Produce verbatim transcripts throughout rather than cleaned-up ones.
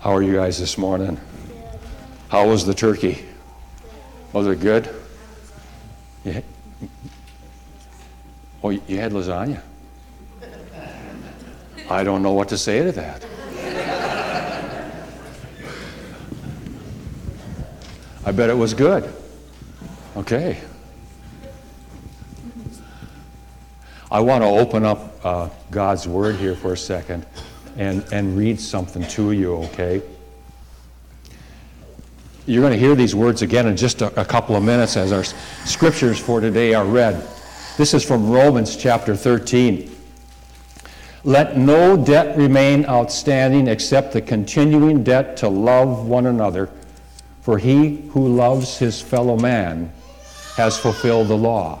How are you guys this morning? How was the turkey? Was it good? Yeah. Oh, you had lasagna? I don't know what to say to that. I bet it was good. Okay. I want to open up uh, God's Word here for a second and, and read something to you, okay? You're going to hear these words again in just a, a couple of minutes as our scriptures for today are read. This is from Romans chapter thirteen. Let no debt remain outstanding except the continuing debt to love one another, for he who loves his fellow man has fulfilled the law.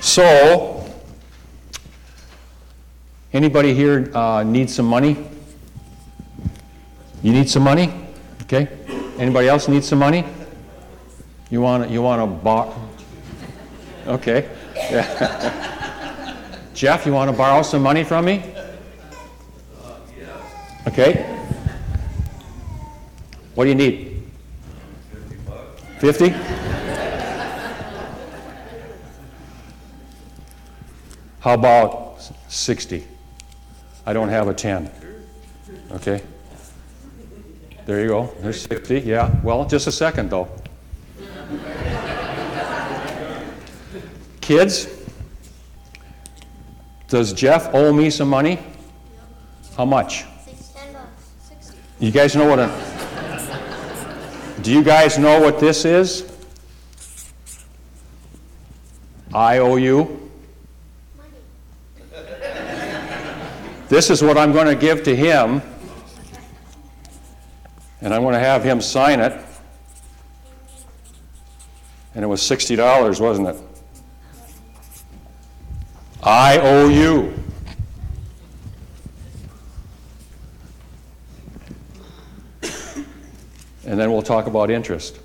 So, anybody here uh, need some money? You need some money? Okay. Anybody else need some money? You want you want a bar? Okay. Yeah. Jeff, you want to borrow some money from me? Okay. What do you need? fifty bucks. fifty? How about sixty? I don't have a ten. Okay. There you go. There's sixty. Yeah. Well, just a second, though. Kids? Does Jeff owe me some money? Yep. How much? Six, ten bucks. Sixty. You guys know what a... Do you guys know what this is? I owe you. Money. This is what I'm going to give to him. And I'm going to have him sign it. And it was sixty dollars, wasn't it? I owe you. And then we'll talk about interest.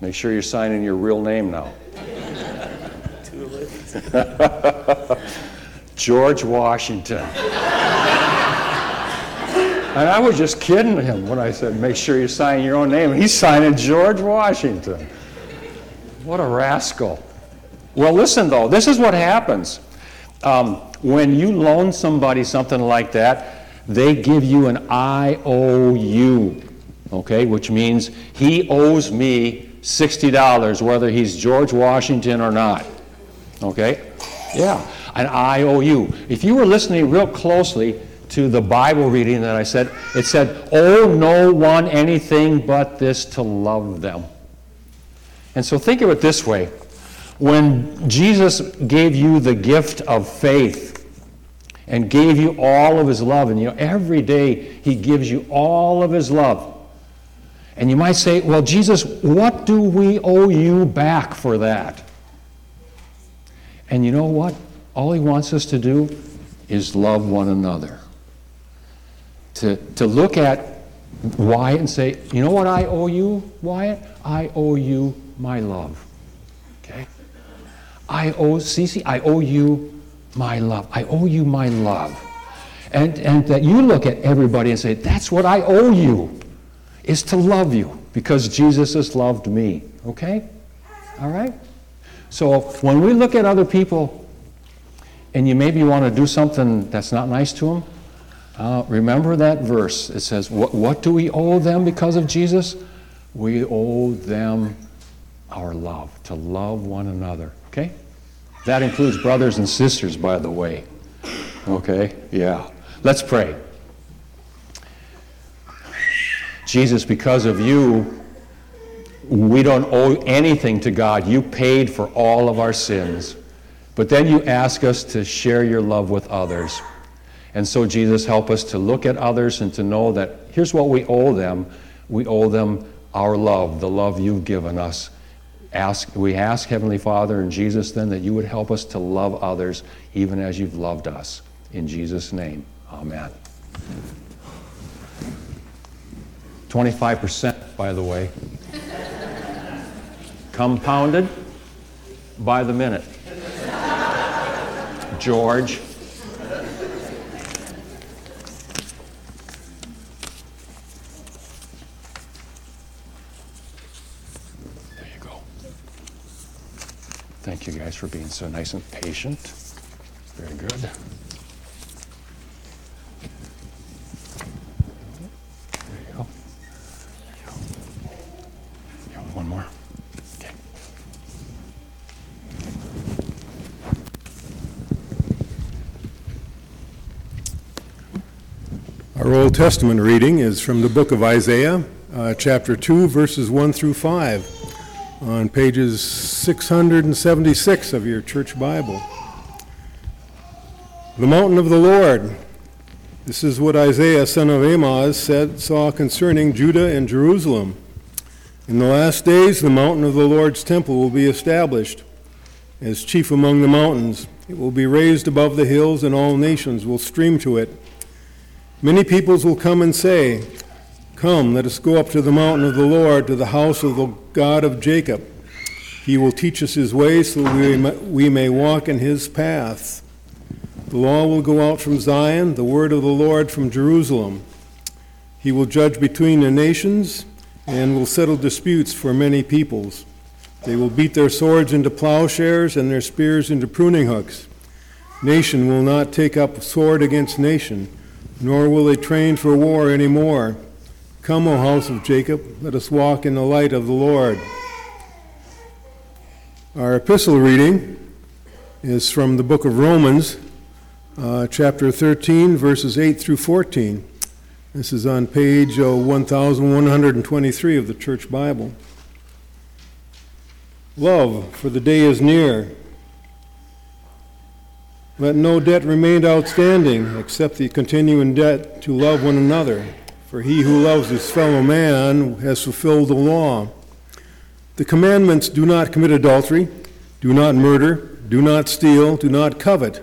Make sure you're signing your real name now. George Washington. And I was just kidding him when I said, make sure you sign your own name. He's signing George Washington. What a rascal. Well, listen, though, this is what happens. Um, when you loan somebody something like that, they give you an I O U, okay, which means he owes me sixty dollars, whether he's George Washington or not, okay? Yeah, an I O U. If you were listening real closely to the Bible reading that I said, it said, owe no one anything but this, to love them. And so think of it this way. When Jesus gave you the gift of faith and gave you all of his love, and you know, every day he gives you all of his love, and you might say, well, Jesus, what do we owe you back for that? And you know what? All he wants us to do is love one another. To, to look at Wyatt and say, you know what I owe you, Wyatt? I owe you my love. Okay? I owe, Cece, I owe you my love. I owe you my love. And, and that you look at everybody and say, that's what I owe you, is to love you, because Jesus has loved me. Okay? All right? So when we look at other people, and you maybe want to do something that's not nice to them, Uh, remember that verse. It says, what, what do we owe them because of Jesus? We owe them our love, to love one another, okay? That includes brothers and sisters, by the way. Okay, yeah. Let's pray. Jesus, because of you, we don't owe anything to God. You paid for all of our sins. But then you ask us to share your love with others. And so, Jesus, help us to look at others and to know that here's what we owe them. We owe them our love, the love you've given us. Ask, we ask, Heavenly Father, and Jesus, then, that you would help us to love others even as you've loved us. In Jesus' name, amen. twenty-five percent, by the way. Compounded. by the minute. George. There you go. Thank you guys for being so nice and patient. Very good. Our Old Testament reading is from the book of Isaiah, uh, chapter two, verses one through five, on pages six hundred seventy-six of your church Bible. The mountain of the Lord. This is what Isaiah, son of Amoz, said, saw concerning Judah and Jerusalem. In the last days, the mountain of the Lord's temple will be established as chief among the mountains. It will be raised above the hills, and all nations will stream to it. Many peoples will come and say, "Come, let us go up to the mountain of the Lord, to the house of the God of Jacob. He will teach us his ways so we may, we may walk in his paths. The law will go out from Zion, the word of the Lord from Jerusalem. He will judge between the nations and will settle disputes for many peoples. They will beat their swords into plowshares and their spears into pruning hooks. Nation will not take up sword against nation, nor will they train for war any more. Come, O house of Jacob, let us walk in the light of the Lord." Our epistle reading is from the book of Romans, uh, chapter thirteen, verses eight through fourteen. This is on page uh, eleven twenty-three of the Church Bible. Love, for the day is near. Let no debt remain outstanding, except the continuing debt to love one another. For he who loves his fellow man has fulfilled the law. The commandments: do not commit adultery, do not murder, do not steal, do not covet,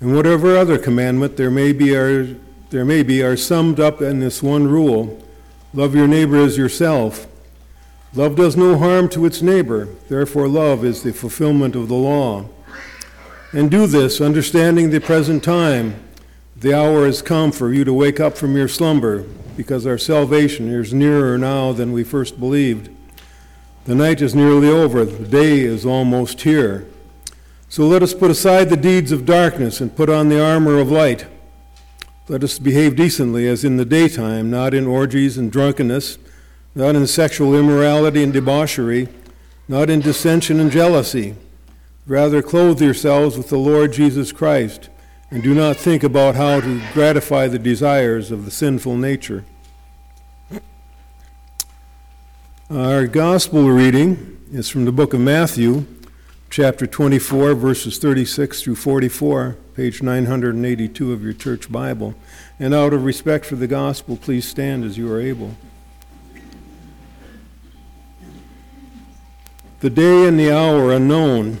and whatever other commandment there may be are, there may be are summed up in this one rule: love your neighbor as yourself. Love does no harm to its neighbor, therefore love is the fulfillment of the law. And do this, understanding the present time. The hour has come for you to wake up from your slumber, because our salvation is nearer now than we first believed. The night is nearly over, the day is almost here. So let us put aside the deeds of darkness and put on the armor of light. Let us behave decently as in the daytime, not in orgies and drunkenness, not in sexual immorality and debauchery, not in dissension and jealousy. Rather, clothe yourselves with the Lord Jesus Christ, and do not think about how to gratify the desires of the sinful nature. Our gospel reading is from the book of Matthew, chapter twenty-four, verses thirty-six through forty-four, page nine hundred eighty-two of your church Bible. And out of respect for the gospel, please stand as you are able. The day and the hour are known.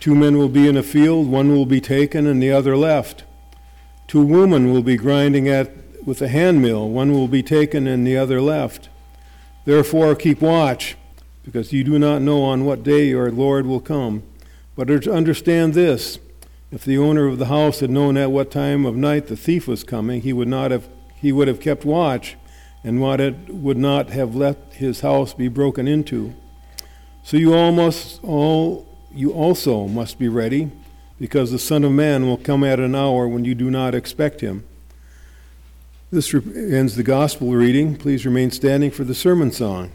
Two men will be in a field, one will be taken and the other left. Two women will be grinding at with a handmill, one will be taken and the other left. Therefore keep watch, because you do not know on what day your Lord will come. But understand this, if the owner of the house had known at what time of night the thief was coming, he would not have he would have kept watch, and would not have let his house be broken into. So you all must all You also must be ready, because the Son of Man will come at an hour when you do not expect him. This ends the gospel reading. Please remain standing for the sermon song.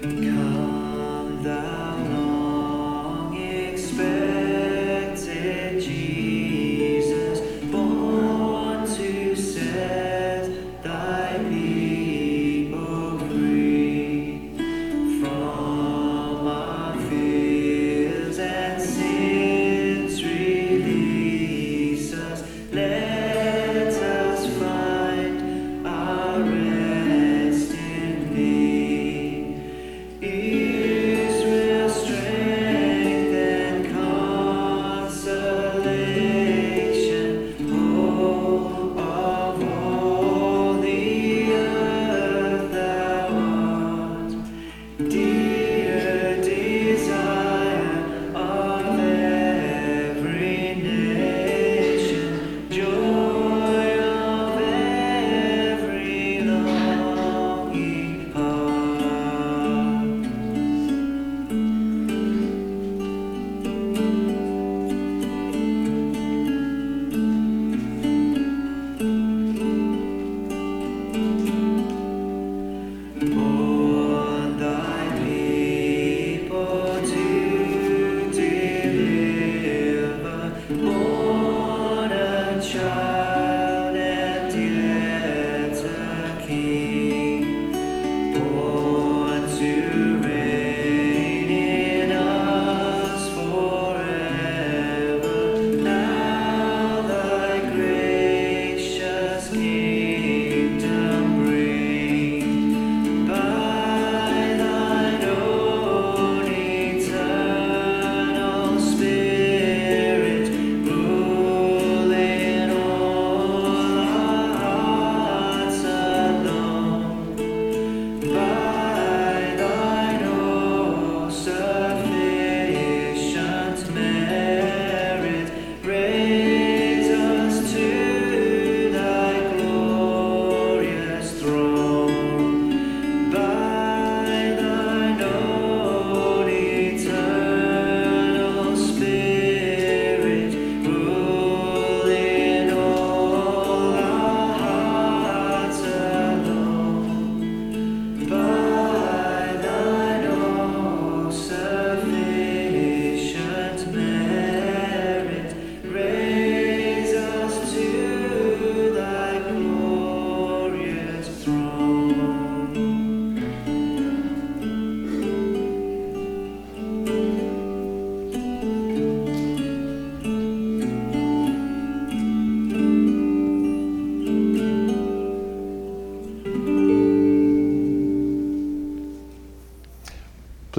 Come, thou long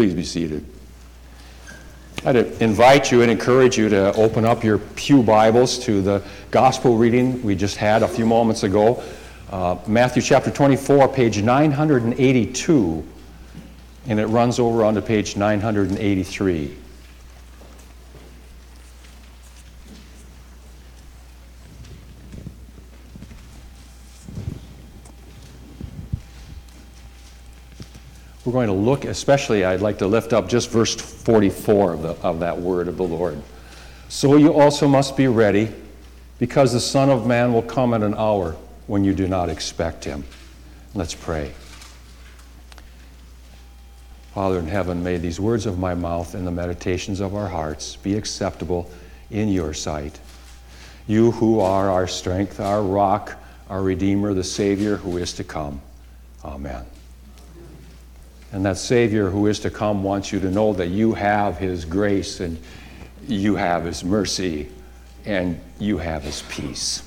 Please be seated. I'd invite you and encourage you to open up your pew Bibles to the gospel reading we just had a few moments ago. Uh, Matthew chapter twenty-four, page nine hundred eighty-two, and it runs over onto page nine hundred eighty-three. We're going to look, especially I'd like to lift up just verse forty-four of, the, of that word of the Lord. So you also must be ready, because the Son of Man will come at an hour when you do not expect him. Let's pray. Father in heaven, may these words of my mouth and the meditations of our hearts be acceptable in your sight. You who are our strength, our rock, our Redeemer, the Savior who is to come. Amen. And that Savior who is to come wants you to know that you have his grace, and you have his mercy, and you have his peace.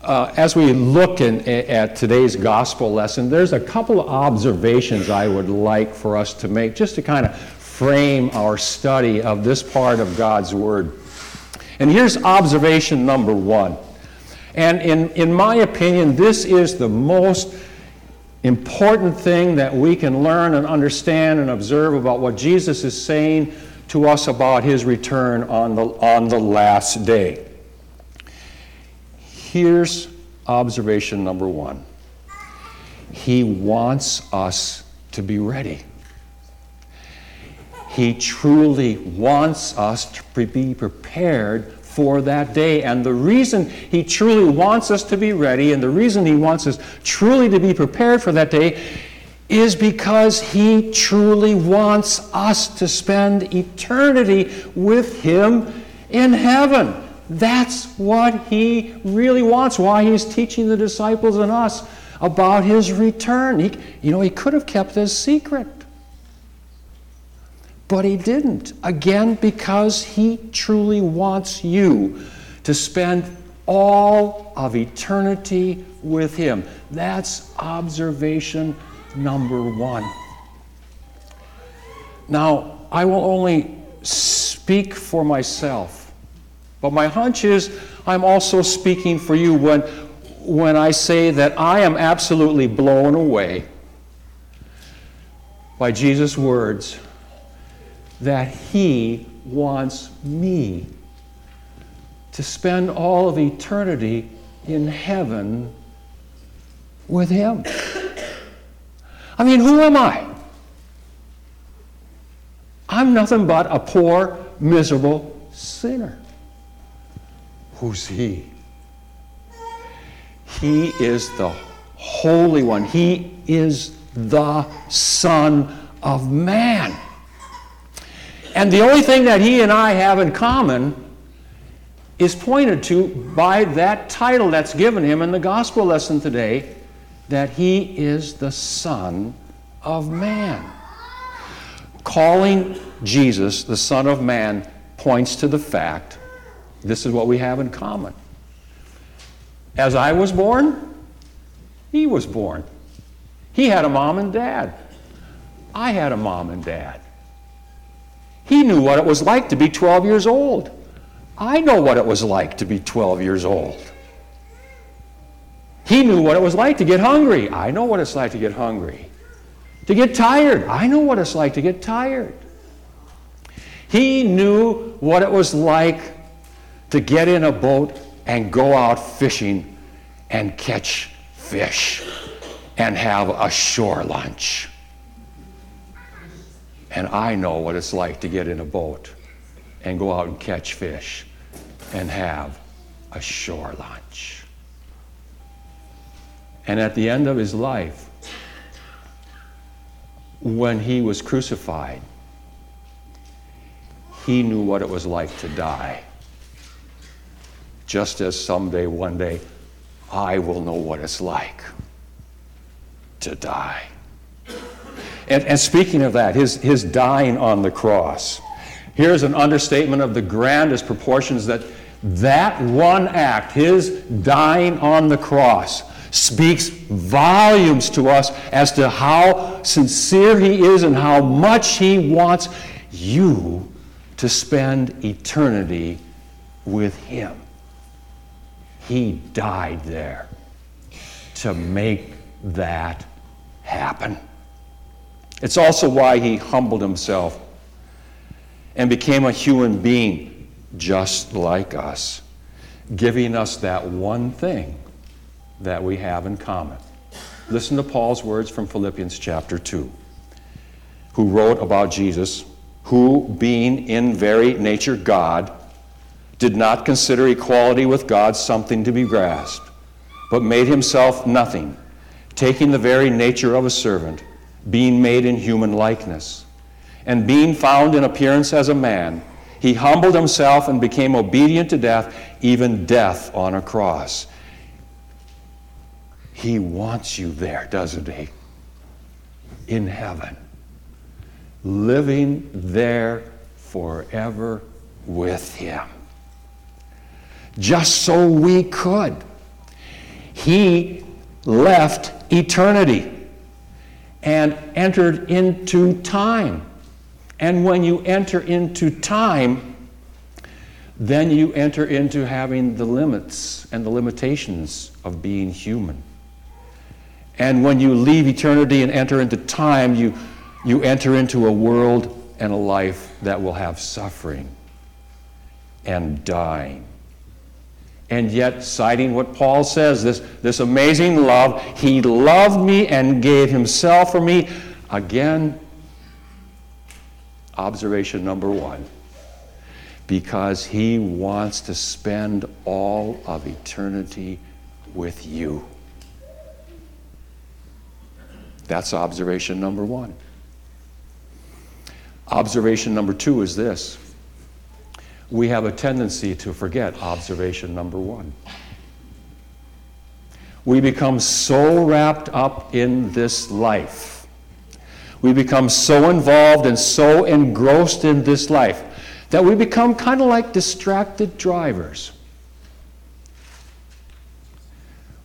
Uh, as we look in, at today's gospel lesson, there's a couple of observations I would like for us to make just to kind of frame our study of this part of God's Word. And here's observation number one. And in, in my opinion, this is the most important thing that we can learn and understand and observe about what Jesus is saying to us about his return on the, on the last day. Here's observation number one. He wants us to be ready. He truly wants us to be prepared for that day. And the reason he truly wants us to be ready, and the reason he wants us truly to be prepared for that day, is because he truly wants us to spend eternity with him in heaven. That's what he really wants, why he's teaching the disciples and us about his return. He, you know, he could have kept this secret. But he didn't, again, because he truly wants you to spend all of eternity with him. That's observation number one. Now, I will only speak for myself, but my hunch is I'm also speaking for you when, when I say that I am absolutely blown away by Jesus' words that he wants me to spend all of eternity in heaven with him. I mean, who am I? I'm nothing but a poor, miserable sinner. Who's he? He is the Holy One. He is the Son of Man. And the only thing that he and I have in common is pointed to by that title that's given him in the gospel lesson today, that he is the Son of Man. Calling Jesus the Son of Man points to the fact, this is what we have in common. As I was born, he was born. He had a mom and dad. I had a mom and dad. He knew what it was like to be twelve years old. I know what it was like to be twelve years old. He knew what it was like to get hungry. I know what it's like to get hungry. To get tired. I know what it's like to get tired. He knew what it was like to get in a boat and go out fishing and catch fish and have a shore lunch. And I know what it's like to get in a boat and go out and catch fish and have a shore lunch. And at the end of his life, when he was crucified, he knew what it was like to die. Just as someday, one day, I will know what it's like to die. And, and speaking of that, his, his dying on the cross, here's an understatement of the grandest proportions that that one act, his dying on the cross, speaks volumes to us as to how sincere he is and how much he wants you to spend eternity with him. He died there to make that happen. It's also why he humbled himself and became a human being just like us, giving us that one thing that we have in common. Listen to Paul's words from Philippians chapter two, who wrote about Jesus, who, being in very nature God, did not consider equality with God something to be grasped, but made himself nothing, taking the very nature of a servant, being made in human likeness. And being found in appearance as a man, he humbled himself and became obedient to death, even death on a cross. He wants you there, doesn't he? In heaven, living there forever with him. Just so we could. He left eternity and entered into time. And when you enter into time, then you enter into having the limits and the limitations of being human. And when you leave eternity and enter into time, you, you enter into a world and a life that will have suffering and dying. And yet, citing what Paul says, this, this amazing love, he loved me and gave himself for me. Again, observation number one, because he wants to spend all of eternity with you. That's observation number one. Observation number two is this. We have a tendency to forget observation number one. We become so wrapped up in this life. We become so involved and so engrossed in this life that we become kind of like distracted drivers,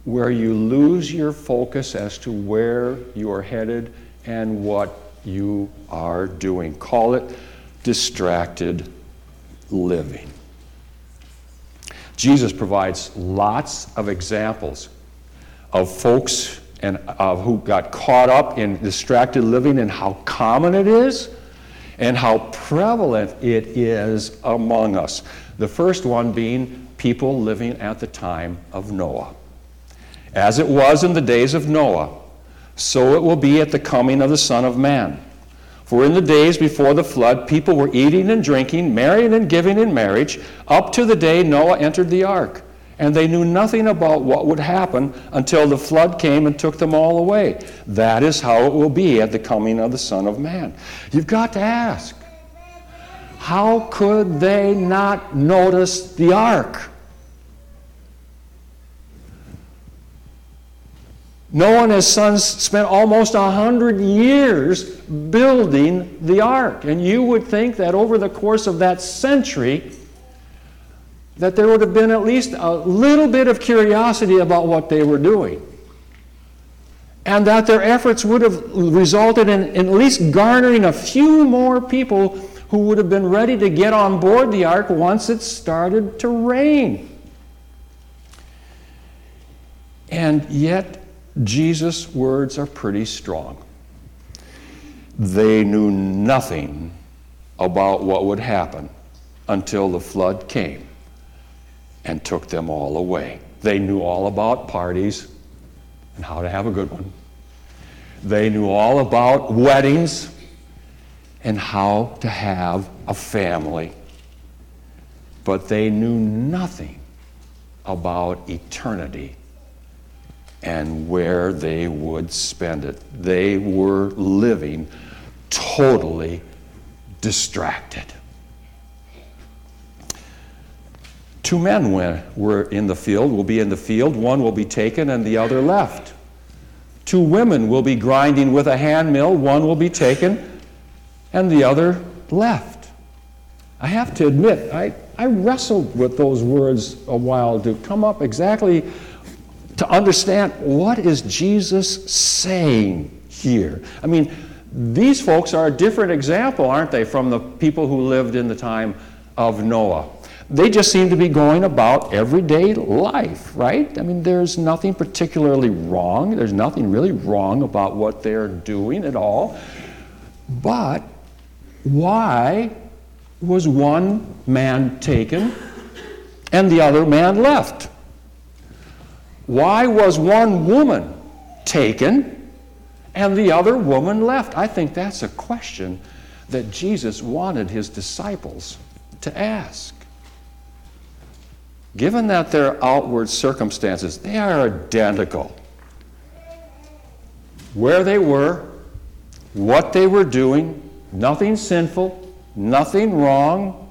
where you lose your focus as to where you are headed and what you are doing. Call it distracted living. Jesus provides lots of examples of folks and of who got caught up in distracted living and how common it is and how prevalent it is among us. The first one being people living at the time of Noah. As it was in the days of Noah, so it will be at the coming of the Son of Man. For in the days before the flood, people were eating and drinking, marrying and giving in marriage, up to the day Noah entered the ark. And they knew nothing about what would happen until the flood came and took them all away. That is how it will be at the coming of the Son of Man. You've got to ask, how could they not notice the ark? Noah and his sons spent almost a hundred years building the ark. And you would think that over the course of that century, that there would have been at least a little bit of curiosity about what they were doing. And that their efforts would have resulted in, in at least garnering a few more people who would have been ready to get on board the ark once it started to rain. And yet, Jesus' words are pretty strong. They knew nothing about what would happen until the flood came and took them all away. They knew all about parties and how to have a good one. They knew all about weddings and how to have a family. But they knew nothing about eternity and where they would spend it. They were living totally distracted. Two men were in the field, will be in the field. One will be taken and the other left. Two women will be grinding with a hand mill. One will be taken and the other left. I have to admit, I, I wrestled with those words a while to come up exactly to understand what is Jesus saying here. I mean, these folks are a different example, aren't they, from the people who lived in the time of Noah. They just seem to be going about everyday life, right? I mean, there's nothing particularly wrong. There's nothing really wrong about what they're doing at all. But why was one man taken and the other man left? Why was one woman taken and the other woman left? I think that's a question that Jesus wanted his disciples to ask. Given that their outward circumstances, they are identical. Where they were, what they were doing, nothing sinful, nothing wrong,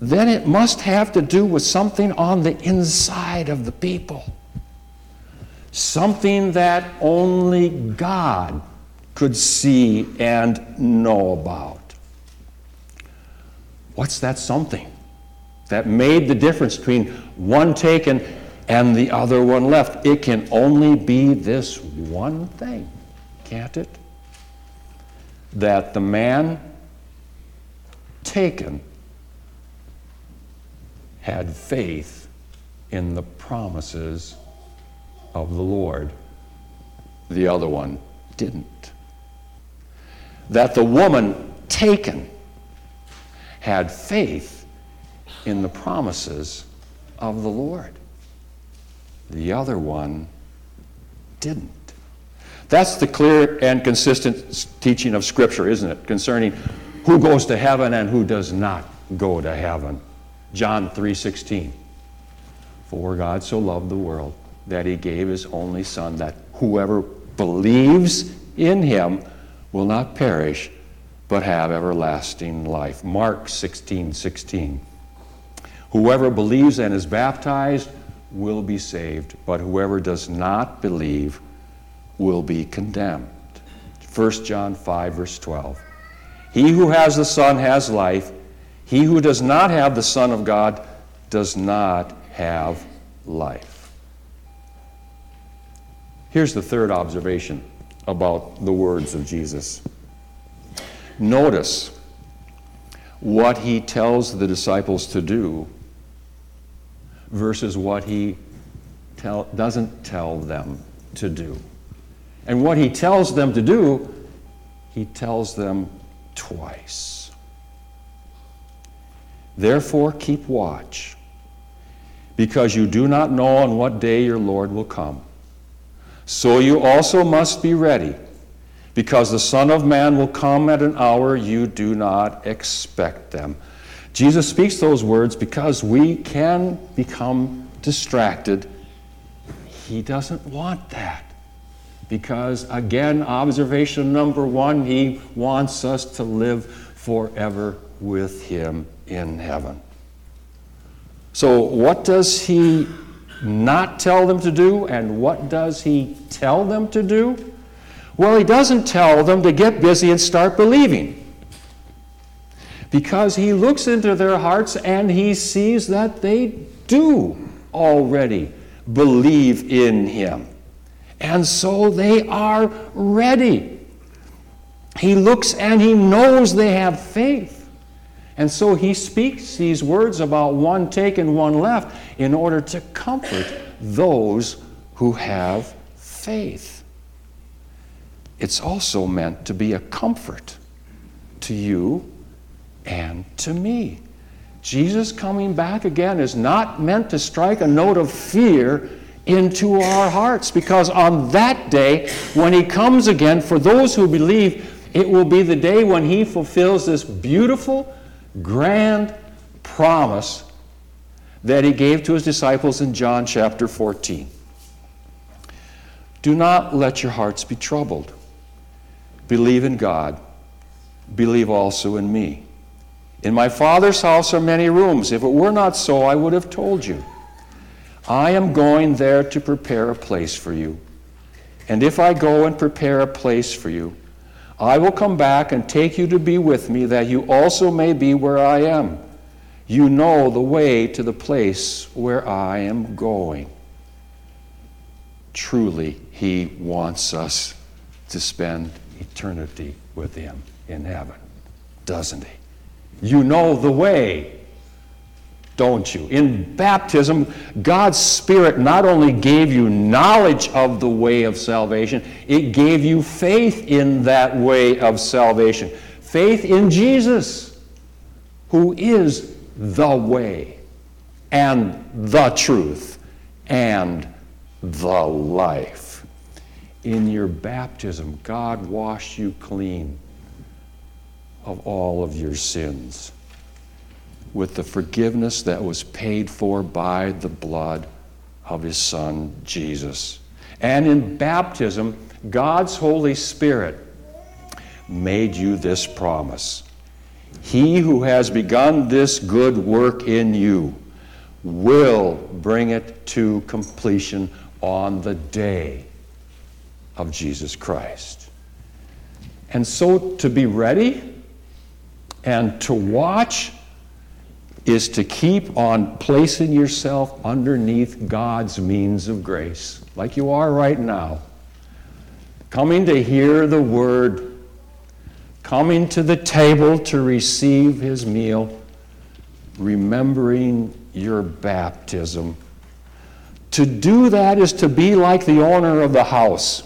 then it must have to do with something on the inside of the people. Something that only God could see and know about. What's that something that made the difference between one taken and the other one left? It can only be this one thing, can't it? That the man taken had faith in the promises of the Lord. The other one didn't. That the woman taken had faith in the promises of the Lord. The other one didn't. That's the clear and consistent teaching of Scripture, isn't it? Concerning who goes to heaven and who does not go to heaven. John three sixteen. For God so loved the world that he gave his only Son, that whoever believes in him will not perish, but have everlasting life. Mark sixteen sixteen. Whoever believes and is baptized will be saved, but whoever does not believe will be condemned. First John five, verse twelve. He who has the Son has life. He who does not have the Son of God does not have life. Here's the third observation about the words of Jesus. Notice what he tells the disciples to do versus what he tell, doesn't tell them to do. And what he tells them to do, he tells them twice. Therefore, keep watch, because you do not know on what day your Lord will come. So you also must be ready, because the Son of Man will come at an hour you do not expect them. Jesus speaks those words because we can become distracted. He doesn't want that. Because, again, observation number one, he wants us to live forever with him in heaven. So what does he not tell them to do, and what does he tell them to do? Well, he doesn't tell them to get busy and start believing. Because he looks into their hearts and he sees that they do already believe in him. And so they are ready. He looks and he knows they have faith. And so he speaks these words about one taken, one left, in order to comfort those who have faith. It's also meant to be a comfort to you and to me. Jesus coming back again is not meant to strike a note of fear into our hearts, because on that day, when he comes again, for those who believe, it will be the day when he fulfills this beautiful, grand promise that he gave to his disciples in John chapter fourteen. Do not let your hearts be troubled. Believe in God. Believe also in me. In my Father's house are many rooms. If it were not so, I would have told you. I am going there to prepare a place for you. And if I go and prepare a place for you, I will come back and take you to be with me, that you also may be where I am. You know the way to the place where I am going. truly he wants us to spend eternity with him in heaven, doesn't he? You know the way, don't you? In baptism, God's Spirit not only gave you knowledge of the way of salvation, it gave you faith in that way of salvation. Faith in Jesus, who is the way and the truth and the life. In your baptism, God washed you clean of all of your sins, with the forgiveness that was paid for by the blood of his Son, Jesus. And in baptism, God's Holy Spirit made you this promise. He who has begun this good work in you will bring it to completion on the day of Jesus Christ. And so to be ready and to watch is to keep on placing yourself underneath God's means of grace, like you are right now. Coming to hear the word, coming to the table to receive his meal, remembering your baptism. To do that is to be like the owner of the house,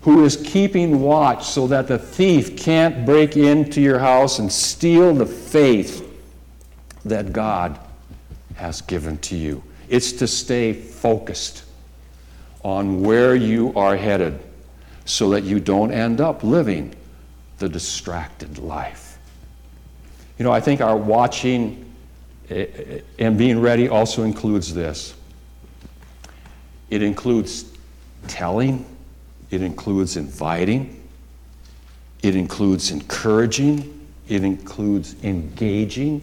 who is keeping watch so that the thief can't break into your house and steal the faith that God has given to you. It's to stay focused on where you are headed so that you don't end up living the distracted life. You know, I think our watching and being ready also includes this. It includes telling. It includes inviting. It includes encouraging. It includes engaging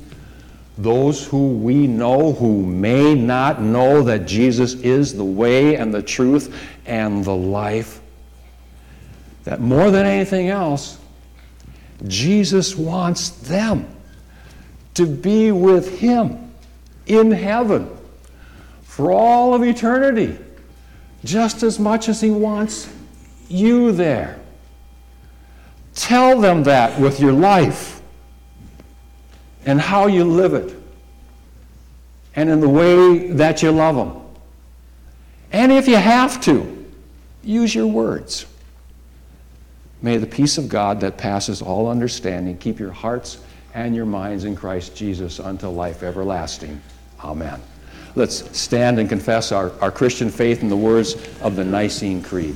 those who we know who may not know that Jesus is the way and the truth and the life. That more than anything else, Jesus wants them to be with him in heaven for all of eternity, just as much as he wants you there. Tell them that with your life and how you live it, and in the way that you love them. And if you have to, use your words. May the peace of God that passes all understanding keep your hearts and your minds in Christ Jesus unto life everlasting. Amen. Let's stand and confess our, our Christian faith in the words of the Nicene Creed.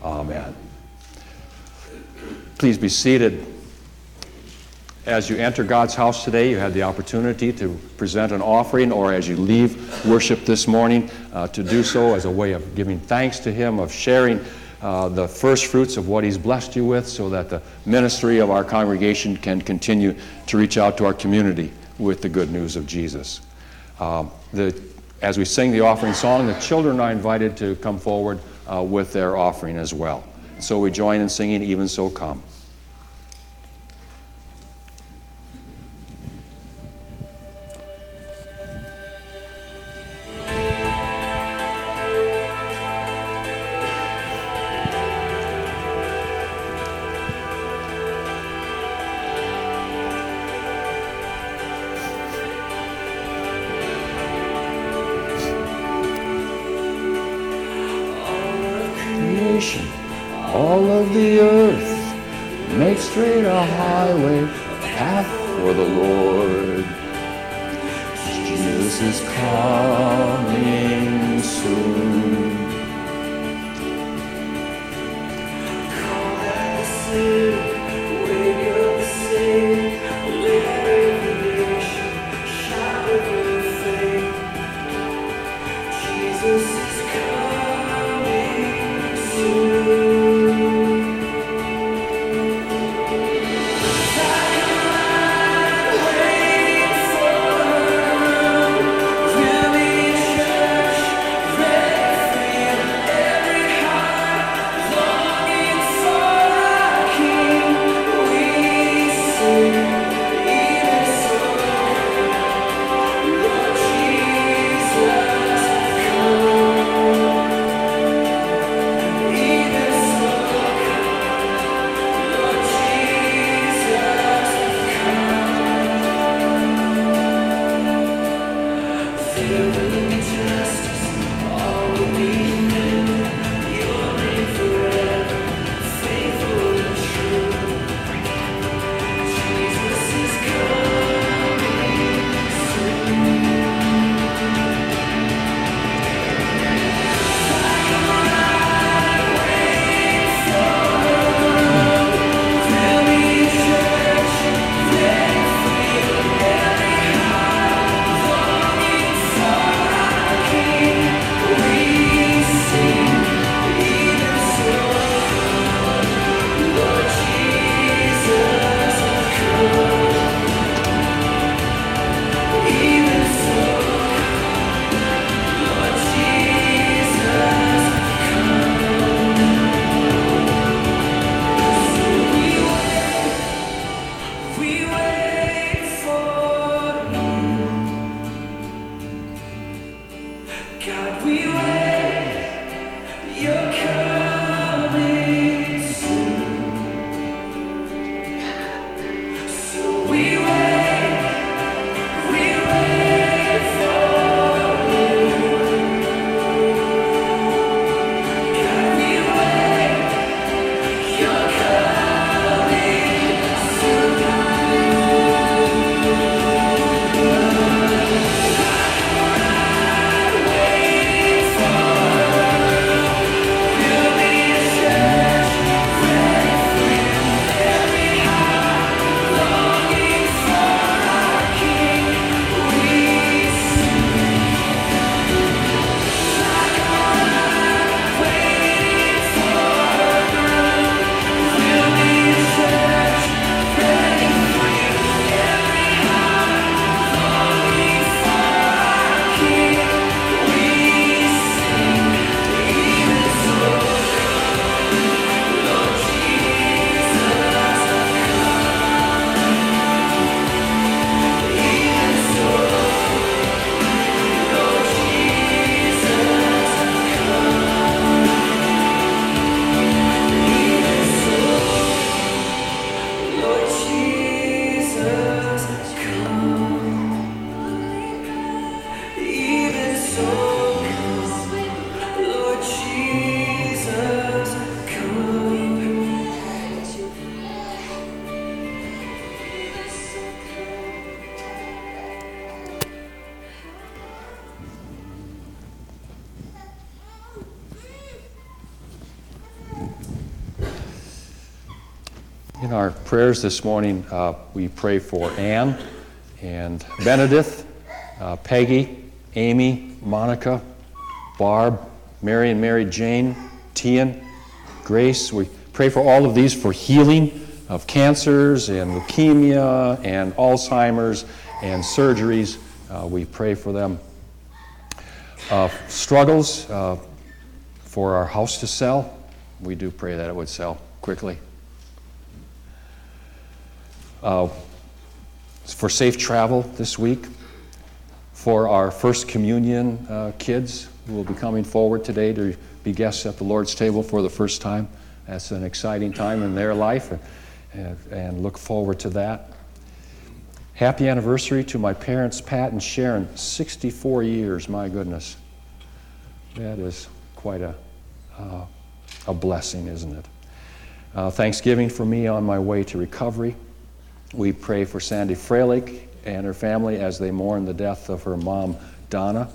Amen. Please be seated. As you enter God's house today, you had the opportunity to present an offering, or as you leave worship this morning, uh, to do so as a way of giving thanks to him, of sharing uh, the first fruits of what he's blessed you with, so that the ministry of our congregation can continue to reach out to our community with the good news of Jesus. Uh, the, as we sing the offering song, the children are invited to come forward uh, with their offering as well. So we join in singing, Even So Come. All of the earth, make straight a highway, a path for the Lord. Jesus is coming soon. Come and see, wake up, sing, live in the nation, shout and sing. Jesus is coming soon. In our prayers this morning, uh, we pray for Anne and Benedith, uh, Peggy, Amy, Monica, Barb, Mary and Mary Jane, Tian, Grace. We pray for all of these for healing of cancers and leukemia and Alzheimer's and surgeries Uh, we pray for them. Uh, struggles uh, for our house to sell. We do pray that it would sell quickly. Uh, for safe travel this week. For our First Communion uh, kids who will be coming forward today to be guests at the Lord's table for the first time. That's an exciting time in their life, and, and look forward to that. Happy anniversary to my parents, Pat and Sharon, sixty-four years, my goodness. That is quite a, uh, a blessing, isn't it? Uh, Thanksgiving for me on my way to recovery. We pray for Sandy Frelick and her family as they mourn the death of her mom, Donna.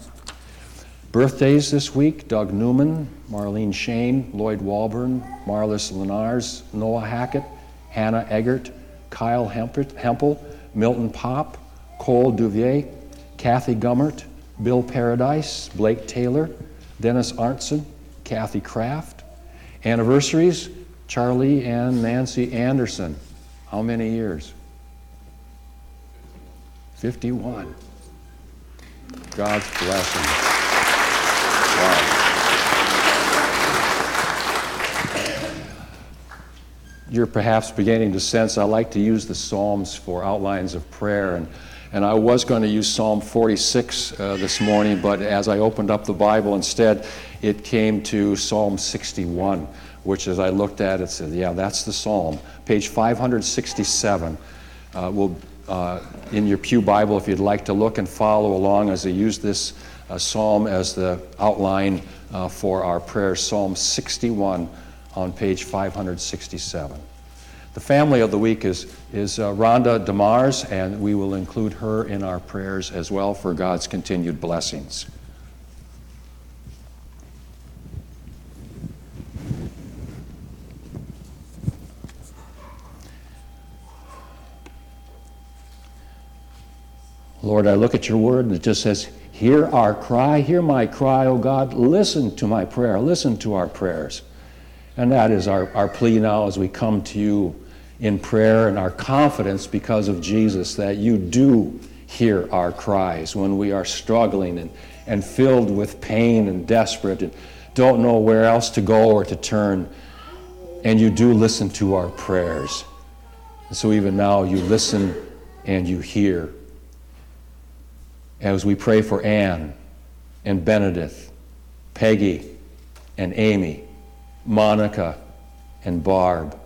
Birthdays this week, Doug Newman, Marlene Shane, Lloyd Walburn, Marlis Linares, Noah Hackett, Hannah Eggert, Kyle Hempel, Milton Pop, Cole Duvier, Kathy Gummert, Bill Paradise, Blake Taylor, Dennis Arntzen, Kathy Kraft. Anniversaries, Charlie and Nancy Anderson. How many years? fifty-one. God's blessing. Wow. You're perhaps beginning to sense I like to use the Psalms for outlines of prayer, and, and I was going to use Psalm forty-six uh, this morning, but as I opened up the Bible instead, it came to Psalm sixty-one, which as I looked at it said, yeah, that's the Psalm. Page five sixty-seven. Uh, we'll Uh, in your pew Bible if you'd like to look and follow along as they use this uh, psalm as the outline uh, for our prayer, Psalm sixty-one on page five sixty-seven. The family of the week is, is uh, Rhonda DeMars, and we will include her in our prayers as well for God's continued blessings. Lord, I look at your word and it just says, hear our cry, hear my cry, O God, listen to my prayer, listen to our prayers. And that is our, our plea now as we come to you in prayer, and our confidence because of Jesus that you do hear our cries when we are struggling and, and filled with pain and desperate and don't know where else to go or to turn. And you do listen to our prayers. And so even now you listen and you hear. As we pray for Ann and Benedith, Peggy and Amy, Monica and Barb,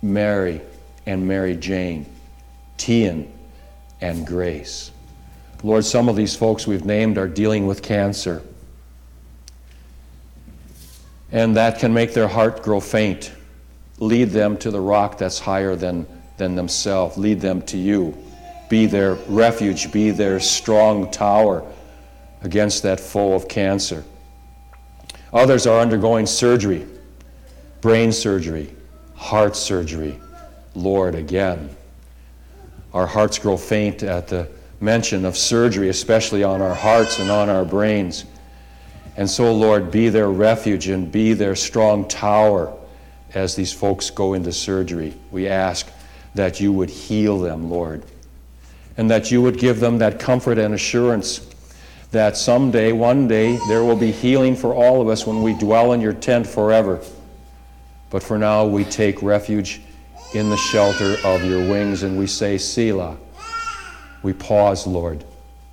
Mary and Mary Jane, Tian and Grace. Lord, some of these folks we've named are dealing with cancer, and that can make their heart grow faint, lead them to the rock that's higher than, than themselves, lead them to you. Be their refuge, be their strong tower against that foe of cancer. Others are undergoing surgery, brain surgery, heart surgery. Lord, again, our hearts grow faint at the mention of surgery, especially on our hearts and on our brains. And so, Lord, be their refuge and be their strong tower as these folks go into surgery. We ask that you would heal them, Lord, and that you would give them that comfort and assurance that someday, one day, there will be healing for all of us when we dwell in your tent forever. But for now, we take refuge in the shelter of your wings, and we say, Selah. We pause, Lord,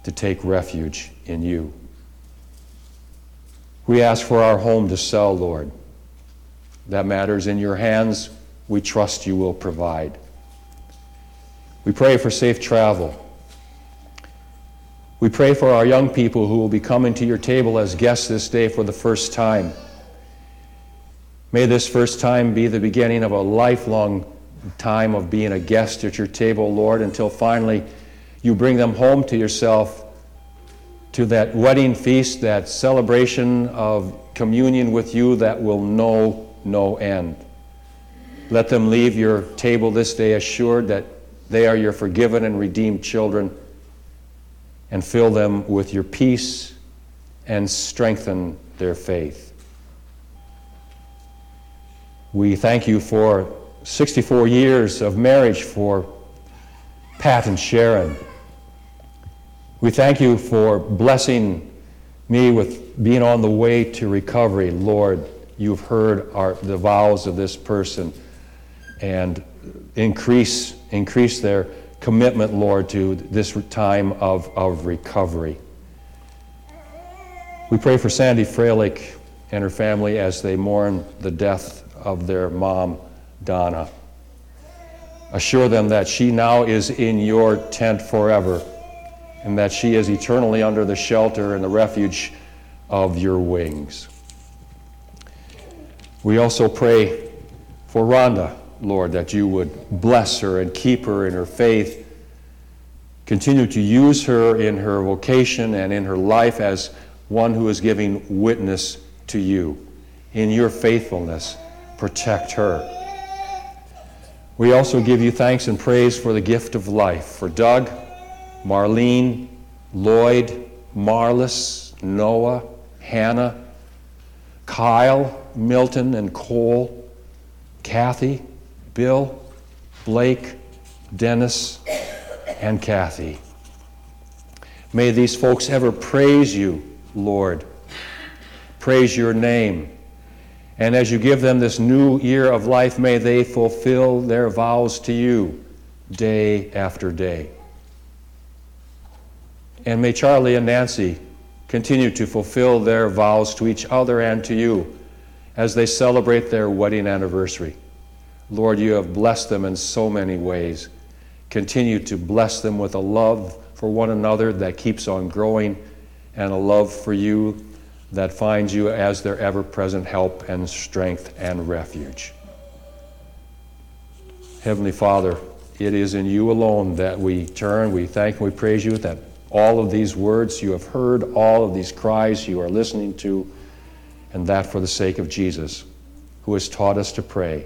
to take refuge in you. We ask for our home to sell, Lord. That matters in your hands. We trust you will provide. We pray for safe travel. We pray for our young people who will be coming to your table as guests this day for the first time. May this first time be the beginning of a lifelong time of being a guest at your table, Lord, until finally you bring them home to yourself, to that wedding feast, that celebration of communion with you that will know no end. Let them leave your table this day assured that they are your forgiven and redeemed children, and fill them with your peace and strengthen their faith. We thank you for sixty-four years of marriage for Pat and Sharon. We thank you for blessing me with being on the way to recovery. Lord, you've heard our, the vows of this person, and increase, increase their commitment, Lord, to this time of, of recovery. We pray for Sandy Fralick and her family as they mourn the death of their mom, Donna. Assure them that she now is in your tent forever, and that she is eternally under the shelter and the refuge of your wings. We also pray for Rhonda, Lord, that you would bless her and keep her in her faith, continue to use her in her vocation and in her life as one who is giving witness to you. In your faithfulness, protect her. We also give you thanks and praise for the gift of life, for Doug, Marlene, Lloyd, Marlis, Noah, Hannah, Kyle, Milton and Cole, Kathy, Bill, Blake, Dennis, and Kathy. May these folks ever praise you, Lord. Praise your name. And as you give them this new year of life, may they fulfill their vows to you day after day. And may Charlie and Nancy continue to fulfill their vows to each other and to you as they celebrate their wedding anniversary. Lord, you have blessed them in so many ways. Continue to bless them with a love for one another that keeps on growing, and a love for you that finds you as their ever-present help and strength and refuge. Heavenly Father, it is in you alone that we turn. We thank and we praise you that all of these words you have heard, all of these cries you are listening to, and that for the sake of Jesus, who has taught us to pray,